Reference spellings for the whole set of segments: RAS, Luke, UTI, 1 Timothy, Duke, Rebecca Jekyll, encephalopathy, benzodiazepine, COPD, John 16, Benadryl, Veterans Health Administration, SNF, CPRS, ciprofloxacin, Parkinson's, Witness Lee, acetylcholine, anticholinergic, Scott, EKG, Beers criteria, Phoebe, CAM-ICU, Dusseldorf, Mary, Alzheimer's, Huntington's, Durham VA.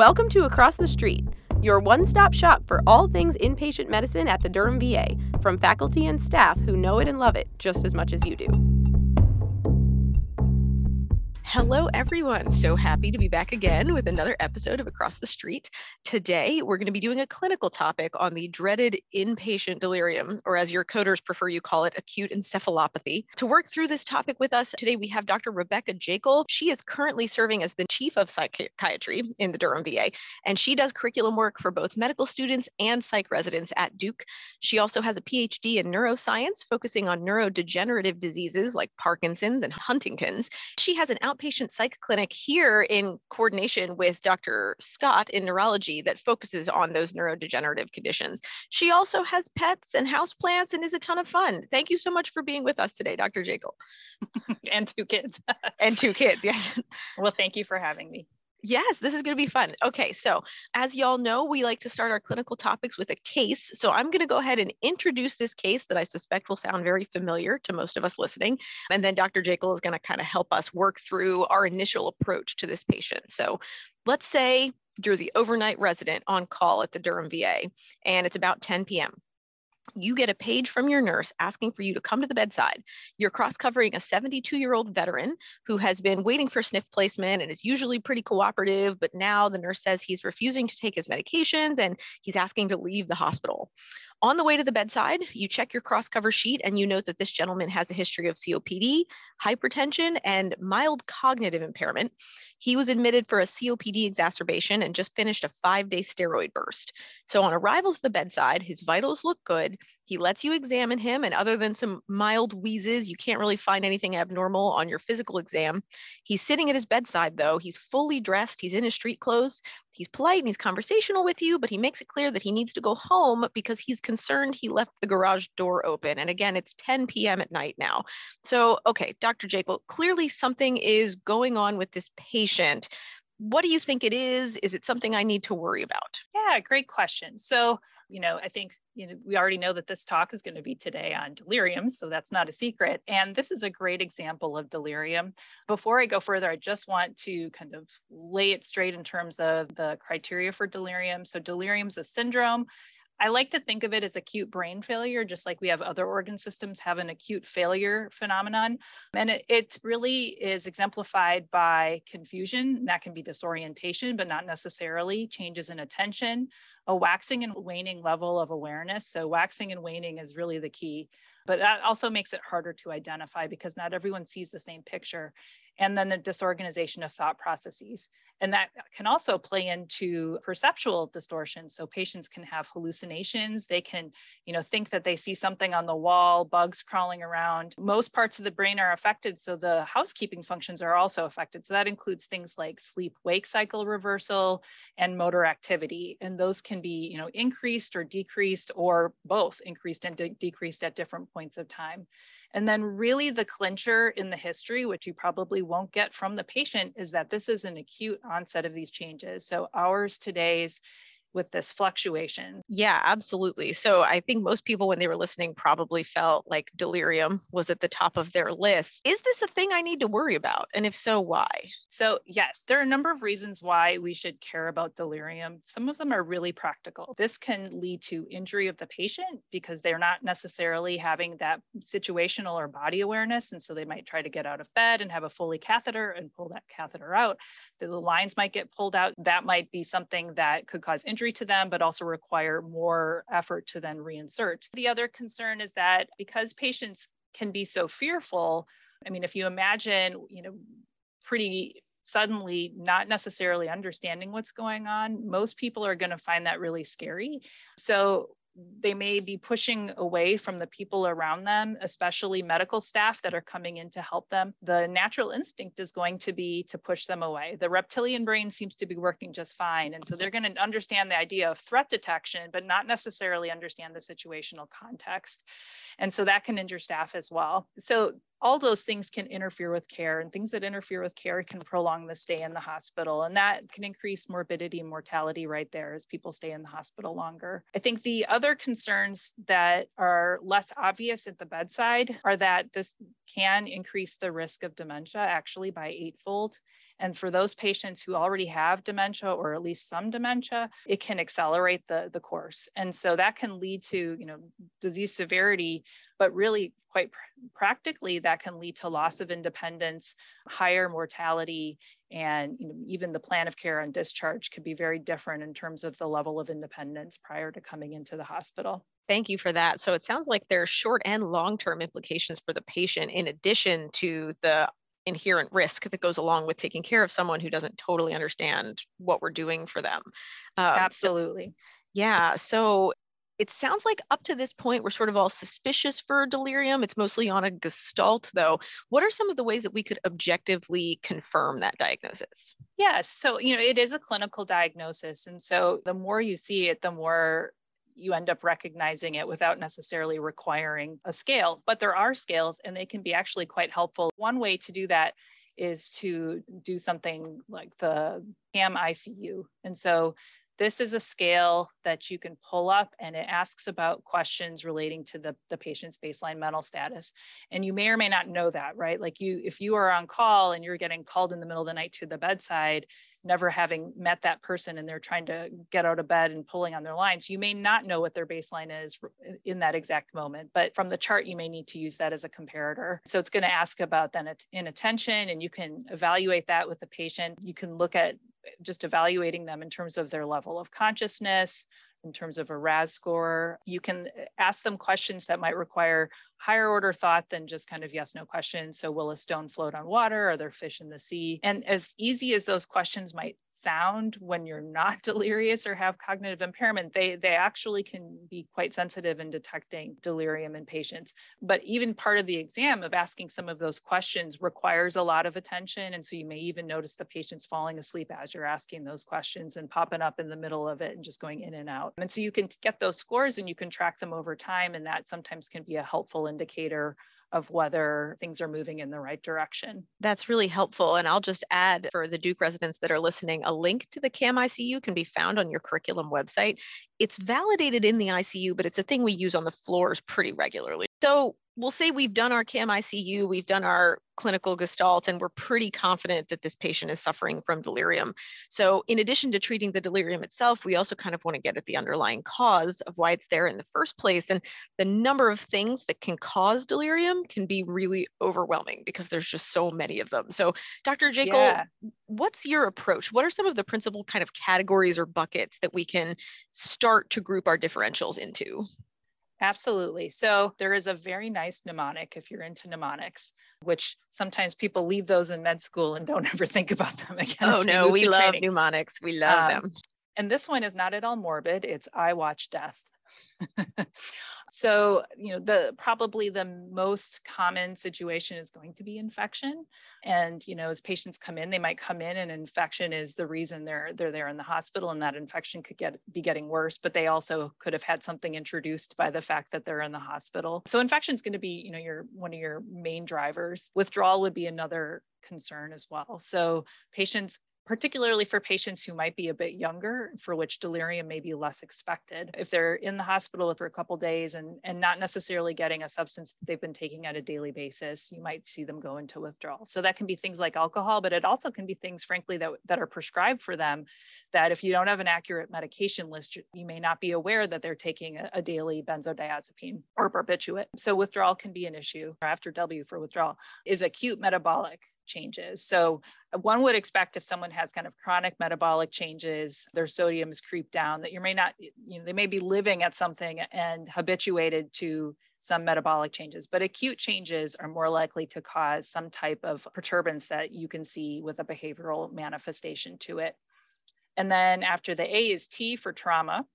Welcome to Across the Street, your one-stop shop for all things inpatient medicine at the Durham VA, from faculty and staff who know it and love it just as much as you do. Hello, everyone. So happy to be back again with another episode of Across the Street. Today, we're going to be doing a clinical topic on the dreaded inpatient delirium, or as your coders prefer you call it, acute encephalopathy. To work through this topic with us today, we have Dr. Rebecca Jekyll. She is currently serving as the Chief of Psychiatry in the Durham VA, and she does curriculum work for both medical students and psych residents at Duke. She also has a PhD in neuroscience, focusing on neurodegenerative diseases like Parkinson's and Huntington's. She has an outpatient psych clinic here in coordination with Dr. Scott in neurology that focuses on those neurodegenerative conditions. She also has pets and houseplants and is a ton of fun. Thank you so much for being with us today, Dr. Jekyll. And two kids. And two kids, yes. Well, thank you for having me. Yes, this is going to be fun. Okay, so as y'all know, we like to start our clinical topics with a case. So I'm going to go ahead and introduce this case that I suspect will sound very familiar to most of us listening. And then Dr. Jekyll is going to kind of help us work through our initial approach to this patient. So let's say you're the overnight resident on call at the Durham VA, and it's about 10 p.m. You get a page from your nurse asking for you to come to the bedside. You're cross-covering a 72-year-old veteran who has been waiting for SNF placement and is usually pretty cooperative, but now the nurse says he's refusing to take his medications and he's asking to leave the hospital. On the way to the bedside, you check your cross-cover sheet and you note that this gentleman has a history of COPD, hypertension, and mild cognitive impairment. He was admitted for a COPD exacerbation and just finished a 5-day steroid burst. So on arrival to the bedside, his vitals look good. He lets you examine him, and other than some mild wheezes, you can't really find anything abnormal on your physical exam. He's sitting at his bedside, though. He's fully dressed. He's in his street clothes. He's polite and he's conversational with you, but he makes it clear that he needs to go home because he's concerned he left the garage door open. And again, it's 10 p.m. at night now. So, okay, Dr. Jekyll, clearly something is going on with this patient. What do you think it is? Is it something I need to worry about? Yeah, great question. So, I think, we already know that this talk is going to be today on delirium, so that's not a secret. And this is a great example of delirium. Before I go further, I just want to kind of lay it straight in terms of the criteria for delirium. So delirium is a syndrome. I like to think of it as acute brain failure, just like we have other organ systems have an acute failure phenomenon. And it really is exemplified by confusion. That can be disorientation, but not necessarily changes in attention, a waxing and waning level of awareness. So waxing and waning is really the key, but that also makes it harder to identify because not everyone sees the same picture. And then the disorganization of thought processes. And that can also play into perceptual distortions. So patients can have hallucinations. They can, think that they see something on the wall, bugs crawling around. Most parts of the brain are affected. So the housekeeping functions are also affected. So that includes things like sleep-wake cycle reversal and motor activity. And those can be, increased or decreased, or both increased and decreased at different points of time. And then really the clincher in the history, which you probably won't get from the patient, is that this is an acute onset of these changes. So ours, today's, with this fluctuation. Yeah, absolutely. So I think most people when they were listening probably felt like delirium was at the top of their list. Is this a thing I need to worry about? And if so, why? So yes, there are a number of reasons why we should care about delirium. Some of them are really practical. This can lead to injury of the patient because they're not necessarily having that situational or body awareness. And so they might try to get out of bed and have a Foley catheter and pull that catheter out. The lines might get pulled out. That might be something that could cause injury to them, but also require more effort to then reinsert. The other concern is that because patients can be so fearful, if you imagine, pretty suddenly not necessarily understanding what's going on, most people are going to find that really scary. So they may be pushing away from the people around them, especially medical staff that are coming in to help them. The natural instinct is going to be to push them away. The reptilian brain seems to be working just fine. And so they're going to understand the idea of threat detection, but not necessarily understand the situational context. And so that can injure staff as well. So all those things can interfere with care, and things that interfere with care can prolong the stay in the hospital. And that can increase morbidity and mortality right there as people stay in the hospital longer. I think the other concerns that are less obvious at the bedside are that this can increase the risk of dementia actually by 8-fold. And for those patients who already have dementia, or at least some dementia, it can accelerate the course. And so that can lead to, you know, disease severity, but really quite practically that can lead to loss of independence, higher mortality, and, you know, even the plan of care and discharge could be very different in terms of the level of independence prior to coming into the hospital. Thank you for that. So it sounds like there are short and long-term implications for the patient in addition to the inherent risk that goes along with taking care of someone who doesn't totally understand what we're doing for them. Absolutely. So it sounds like up to this point, we're sort of all suspicious for delirium. It's mostly on a gestalt though. What are some of the ways that we could objectively confirm that diagnosis? Yes. So, you know, it is a clinical diagnosis. And so the more you see it, the more you end up recognizing it without necessarily requiring a scale, but there are scales and they can be actually quite helpful. One way to do that is to do something like the CAM-ICU. And so this is a scale that you can pull up and it asks about questions relating to the patient's baseline mental status. And you may or may not know that, right? Like if you are on call and you're getting called in the middle of the night to the bedside, never having met that person, and they're trying to get out of bed and pulling on their lines, you may not know what their baseline is in that exact moment, but from the chart, you may need to use that as a comparator. So it's going to ask about then inattention, and you can evaluate that with the patient. You can look at just evaluating them in terms of their level of consciousness, in terms of a RAS score. You can ask them questions that might require higher order thought than just kind of yes, no questions. So will a stone float on water? Are there fish in the sea? And as easy as those questions might sound when you're not delirious or have cognitive impairment, they actually can be quite sensitive in detecting delirium in patients. But even part of the exam of asking some of those questions requires a lot of attention. And so you may even notice the patient's falling asleep as you're asking those questions and popping up in the middle of it and just going in and out. And so you can get those scores and you can track them over time. And that sometimes can be a helpful indicator of whether things are moving in the right direction. That's really helpful. And I'll just add for the Duke residents that are listening, a link to the CAM-ICU can be found on your curriculum website. It's validated in the ICU, but it's a thing we use on the floors pretty regularly. So we'll say we've done our CAM-ICU, we've done our clinical gestalt, and we're pretty confident that this patient is suffering from delirium. So in addition to treating the delirium itself, we also kind of want to get at the underlying cause of why it's there in the first place. And the number of things that can cause delirium can be really overwhelming because there's just so many of them. So Dr. Jekyll, what's your approach? What are some of the principal kind of categories or buckets that we can start to group our differentials into? Absolutely. So there is a very nice mnemonic, if you're into mnemonics, which sometimes people leave those in med school and don't ever think about them again. Oh no, we love mnemonics. We love them. And this one is not at all morbid. It's I watch death. So, you know, probably the most common situation is going to be infection. And, you know, as patients come in, they might come in and infection is the reason they're there in the hospital, and that infection could be getting worse, but they also could have had something introduced by the fact that they're in the hospital. So infection is going to be, you know, one of your main drivers. Withdrawal would be another concern as well. So particularly for patients who might be a bit younger, for which delirium may be less expected. If they're in the hospital for a couple of days and not necessarily getting a substance that they've been taking on a daily basis, you might see them go into withdrawal. So that can be things like alcohol, but it also can be things, frankly, that are prescribed for them, that if you don't have an accurate medication list, you may not be aware that they're taking a daily benzodiazepine or barbiturate. So withdrawal can be an issue. After W for withdrawal is acute metabolic changes. So one would expect if someone has kind of chronic metabolic changes, their sodium is creeped down, that they may be living at something and habituated to some metabolic changes, but acute changes are more likely to cause some type of perturbance that you can see with a behavioral manifestation to it. And then after the A is T for trauma.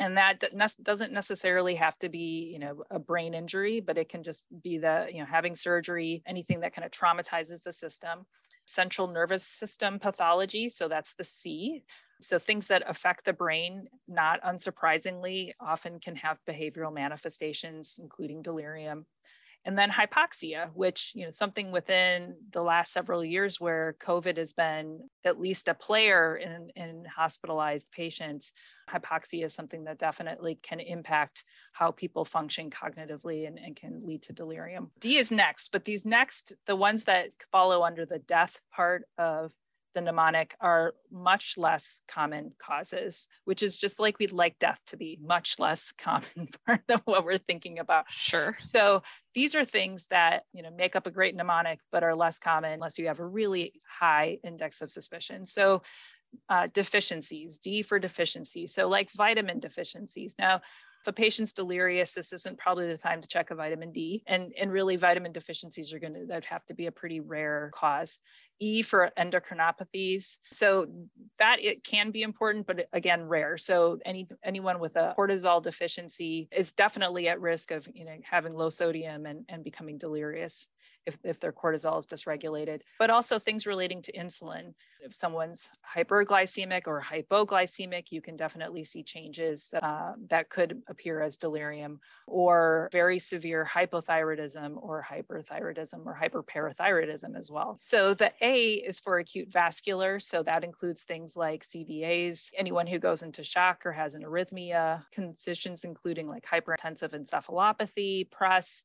And that doesn't necessarily have to be, you know, a brain injury, but it can just be having surgery, anything that kind of traumatizes the system. Central nervous system pathology, so that's the C. So things that affect the brain, not unsurprisingly, often can have behavioral manifestations, including delirium. And then hypoxia, which, you know, something within the last several years where COVID has been at least a player in hospitalized patients. Hypoxia is something that definitely can impact how people function cognitively and can lead to delirium. D is next, but these next, the ones that follow under the death part of the mnemonic, are much less common causes, which is just like we'd like death to be, much less common part than what we're thinking about. Sure. So these are things that, you know, make up a great mnemonic, but are less common unless you have a really high index of suspicion. So deficiencies, D for deficiency. So like vitamin deficiencies. Now, if a patient's delirious, this isn't probably the time to check a vitamin D. And really vitamin deficiencies are that'd have to be a pretty rare cause. E for endocrinopathies. So that it can be important, but again, rare. So anyone with a cortisol deficiency is definitely at risk of, you know, having low sodium and becoming delirious if their cortisol is dysregulated, but also things relating to insulin. If someone's hyperglycemic or hypoglycemic, you can definitely see changes that could appear as delirium, or very severe hypothyroidism or hyperthyroidism or hyperparathyroidism as well. So the A is for acute vascular. So that includes things like CVAs, anyone who goes into shock or has an arrhythmia, conditions including like hyperintensive encephalopathy, PRESS,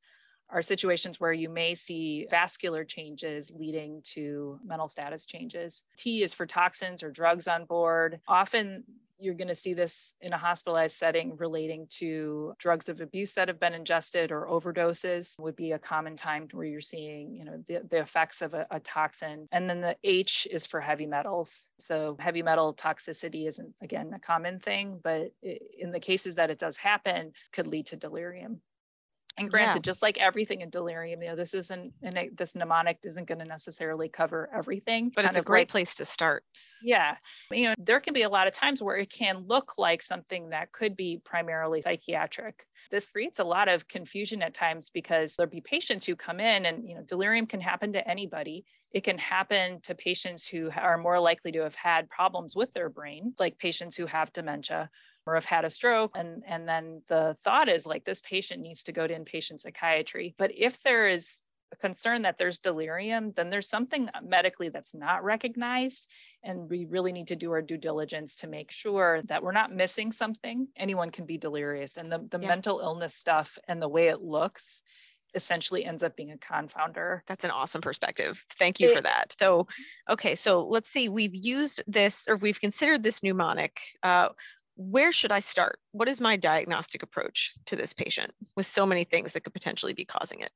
are situations where you may see vascular changes leading to mental status changes. T is for toxins or drugs on board. Often you're going to see this in a hospitalized setting relating to drugs of abuse that have been ingested, or overdoses would be a common time where you're seeing, you know, the effects of a toxin. And then the H is for heavy metals. So heavy metal toxicity isn't, again, a common thing, but in the cases that it does happen, could lead to delirium. And granted, just like everything in delirium, you know, this isn't, and this mnemonic isn't going to necessarily cover everything. But it's a great place to start. Yeah. You know, there can be a lot of times where it can look like something that could be primarily psychiatric. This creates a lot of confusion at times because there'll be patients who come in and, you know, delirium can happen to anybody. It can happen to patients who are more likely to have had problems with their brain, like patients who have dementia or have had a stroke. And then the thought is like, this patient needs to go to inpatient psychiatry. But if there is a concern that there's delirium, then there's something medically that's not recognized. And we really need to do our due diligence to make sure that we're not missing something. Anyone can be delirious. And the mental illness stuff and the way it looks essentially ends up being a confounder. That's an awesome perspective. Thank you for that. So, okay, so let's see, we've used this, or we've considered this mnemonic. Where should I start? What is my diagnostic approach to this patient with so many things that could potentially be causing it?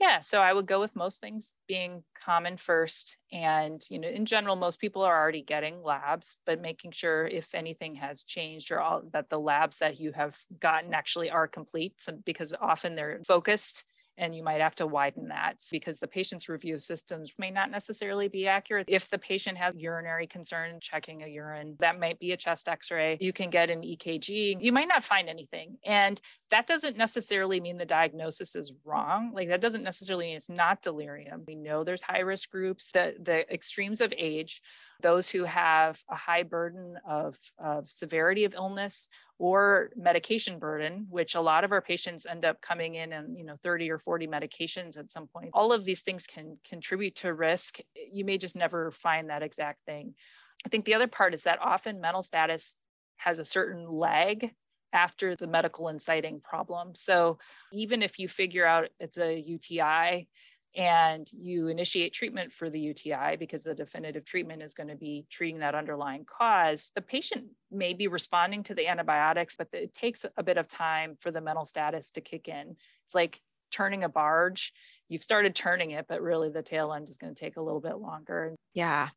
Yeah, so I would go with most things being common first. And, you know, in general, most people are already getting labs, but making sure if anything has changed or all that the labs that you have gotten actually are complete, so, because often they're focused. And you might have to widen that because the patient's review of systems may not necessarily be accurate. If the patient has urinary concern, checking a urine, that might be a chest x-ray. You can get an EKG. You might not find anything. And that doesn't necessarily mean the diagnosis is wrong. Like that doesn't necessarily mean it's not delirium. We know there's high risk groups, the extremes of age, those who have a high burden of severity of illness or medication burden, which a lot of our patients end up coming in and, you know, 30 or 40 medications at some point. All of these things can contribute to risk. You may just never find that exact thing. I think the other part is that often mental status has a certain lag after the medical inciting problem. So even if you figure out it's a UTI, and you initiate treatment for the UTI because the definitive treatment is going to be treating that underlying cause, the patient may be responding to the antibiotics, but it takes a bit of time for the mental status to kick in. It's like turning a barge. You've started turning it, but really the tail end is going to take a little bit longer. Yeah,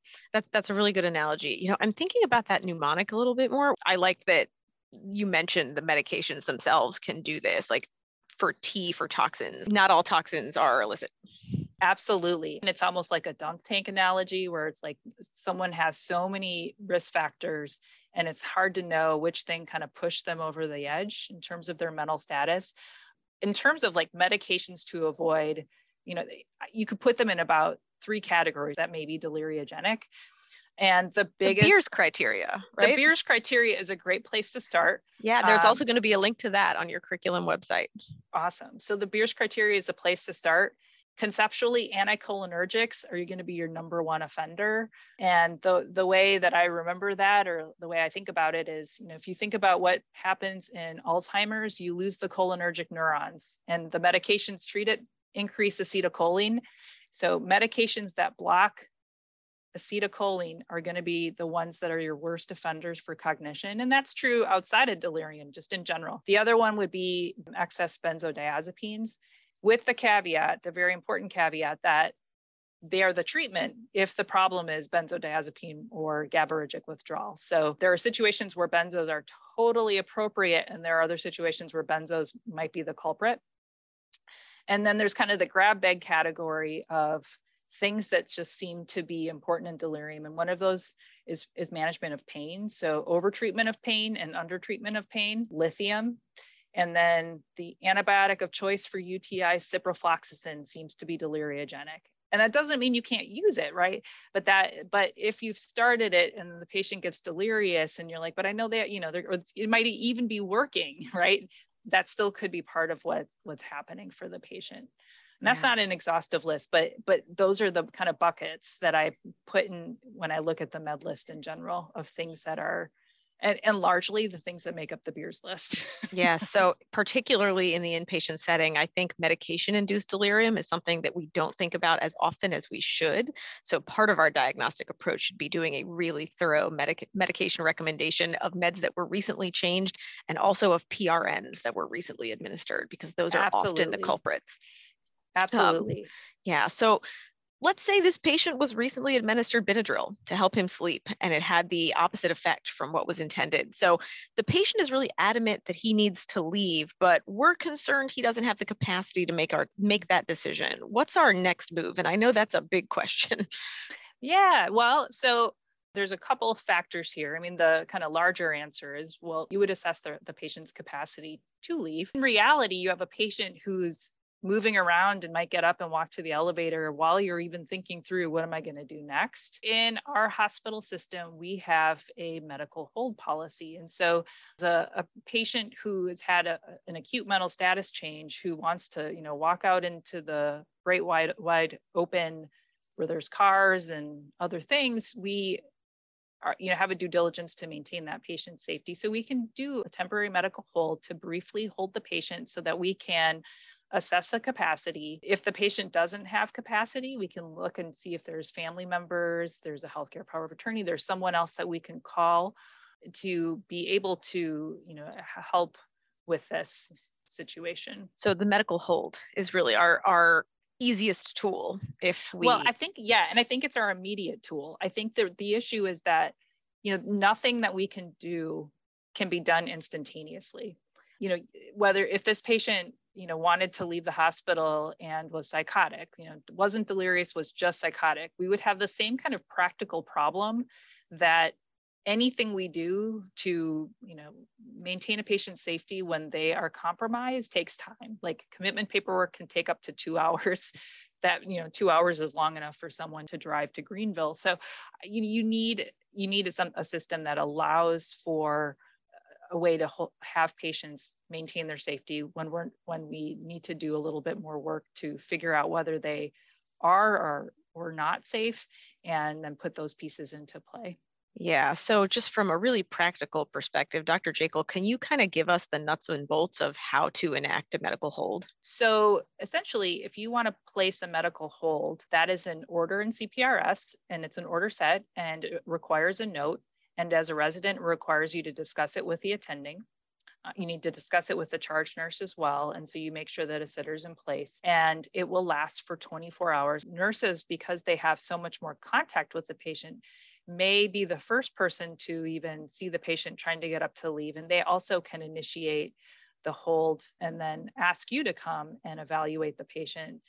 that's a really good analogy. You know, I'm thinking about that mnemonic a little bit more. I like that you mentioned the medications themselves can do this. Like, for T for toxins. Not all toxins are illicit. Absolutely. And it's almost like a dunk tank analogy where it's like someone has so many risk factors and it's hard to know which thing kind of pushed them over the edge in terms of their mental status. In terms of like medications to avoid, you know, you could put them in about three categories that may be deliriogenic. And the biggest... The Beers criteria, right? The Beers criteria is a great place to start. Yeah, there's also going to be a link to that on your curriculum website. Awesome. So the Beers criteria is a place to start. Conceptually, anticholinergics are going to be your number one offender. And the way that I remember that, or the way I think about it is, you know, if you think about what happens in Alzheimer's, you lose the cholinergic neurons, and the medications treat it increase acetylcholine. So medications that block acetylcholine are going to be the ones that are your worst offenders for cognition. And that's true outside of delirium, just in general. The other one would be excess benzodiazepines, with the caveat, the very important caveat, that they are the treatment if the problem is benzodiazepine or GABAergic withdrawal. So there are situations where benzos are totally appropriate, and there are other situations where benzos might be the culprit. And then there's kind of the grab bag category of things that just seem to be important in delirium. And one of those is management of pain. So overtreatment of pain and undertreatment of pain, lithium. And then the antibiotic of choice for UTI, ciprofloxacin, seems to be deliriogenic. And that doesn't mean you can't use it, right? But if you've started it and the patient gets delirious and you're like, but I know that, you know, or it might even be working, right? That still could be part of what's happening for the patient. And that's not an exhaustive list, but those are the kind of buckets that I put in when I look at the med list in general of things that are, and largely the things that make up the Beers list. Yeah, so particularly in the inpatient setting, I think medication-induced delirium is something that we don't think about as often as we should. So part of our diagnostic approach should be doing a really thorough medication recommendation of meds that were recently changed, and also of PRNs that were recently administered, because those are often the culprits. Absolutely. Yeah. So let's say this patient was recently administered Benadryl to help him sleep, and it had the opposite effect from what was intended. So the patient is really adamant that he needs to leave, but we're concerned he doesn't have the capacity to make that decision. What's our next move? And I know that's a big question. Yeah, well, so there's a couple of factors here. I mean, the kind of larger answer is, well, you would assess the patient's capacity to leave. In reality, you have a patient who's moving around and might get up and walk to the elevator while you're even thinking through, what am I going to do next? In our hospital system, we have a medical hold policy. And so a patient who has had an acute mental status change, who wants to, you know, walk out into the great wide open where there's cars and other things, we are, you know, have a due diligence to maintain that patient's safety. So we can do a temporary medical hold to briefly hold the patient so that we can assess the capacity. If the patient doesn't have capacity, we can look and see if there's family members, there's a healthcare power of attorney, there's someone else that we can call to be able to, you know, help with this situation. So the medical hold is really our easiest tool if we... Well, I think, yeah, and I think it's our immediate tool. I think the issue is that, you know, nothing that we can do can be done instantaneously. You know, whether if this patient, you know, wanted to leave the hospital and was psychotic, you know, wasn't delirious, was just psychotic, we would have the same kind of practical problem that anything we do to, you know, maintain a patient's safety when they are compromised takes time. Like commitment paperwork can take up to 2 hours. That, you know, 2 hours is long enough for someone to drive to Greenville. So you need a system that allows for a way to have patients maintain their safety when we need to do a little bit more work to figure out whether they are or not safe, and then put those pieces into play. Yeah. So just from a really practical perspective, Dr. Jekyll, can you kind of give us the nuts and bolts of how to enact a medical hold? So essentially, if you want to place a medical hold, that is an order in CPRS, and it's an order set, and it requires a note. And as a resident, it requires you to discuss it with the attending. You need to discuss it with the charge nurse as well. And so you make sure that a sitter's in place, and it will last for 24 hours. Nurses, because they have so much more contact with the patient, may be the first person to even see the patient trying to get up to leave. And they also can initiate the hold and then ask you to come and evaluate the patient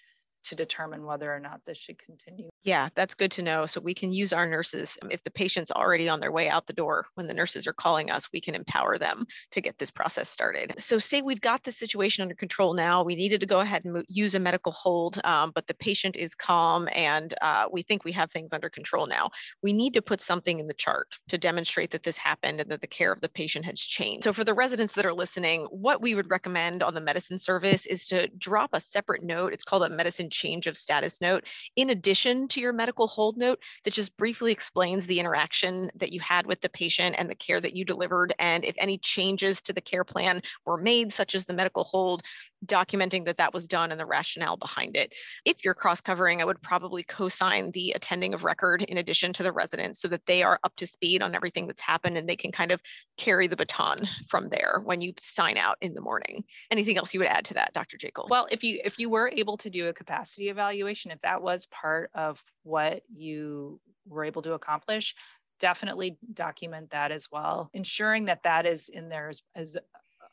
to determine whether or not this should continue. Yeah, that's good to know. So we can use our nurses. If the patient's already on their way out the door, when the nurses are calling us, we can empower them to get this process started. So say we've got the situation under control now, we needed to go ahead and use a medical hold, but the patient is calm and we think we have things under control now. We need to put something in the chart to demonstrate that this happened and that the care of the patient has changed. So for the residents that are listening, what we would recommend on the medicine service is to drop a separate note. It's called a medicine change of status note, in addition to your medical hold note, that just briefly explains the interaction that you had with the patient and the care that you delivered. And if any changes to the care plan were made, such as the medical hold, documenting that that was done and the rationale behind it. If you're cross-covering, I would probably co-sign the attending of record in addition to the resident so that they are up to speed on everything that's happened and they can kind of carry the baton from there when you sign out in the morning. Anything else you would add to that, Dr. Jekyll? Well, if you were able to do a capacity evaluation, if that was part of what you were able to accomplish, definitely document that as well. Ensuring that that is in there as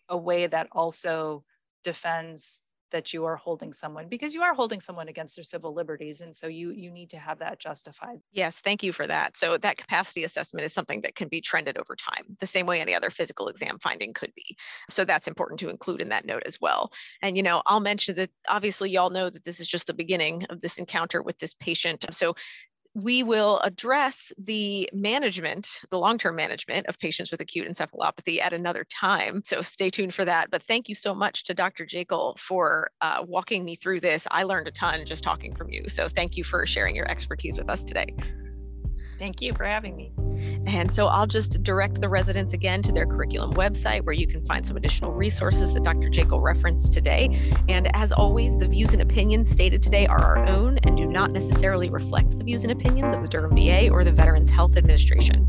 a way that also defends that you are holding someone, because you are holding someone against their civil liberties. And so you need to have that justified. Yes, thank you for that. So that capacity assessment is something that can be trended over time, the same way any other physical exam finding could be. So that's important to include in that note as well. And, you know, I'll mention that obviously y'all know that this is just the beginning of this encounter with this patient. So we will address the management, the long-term management of patients with acute encephalopathy at another time. So stay tuned for that. But thank you so much to Dr. Jekyll for walking me through this. I learned a ton just talking from you. So thank you for sharing your expertise with us today. Thank you for having me. And so I'll just direct the residents again to their curriculum website where you can find some additional resources that Dr. Jekyll referenced today. And as always, the views and opinions stated today are our own and do not necessarily reflect the views and opinions of the Durham VA or the Veterans Health Administration.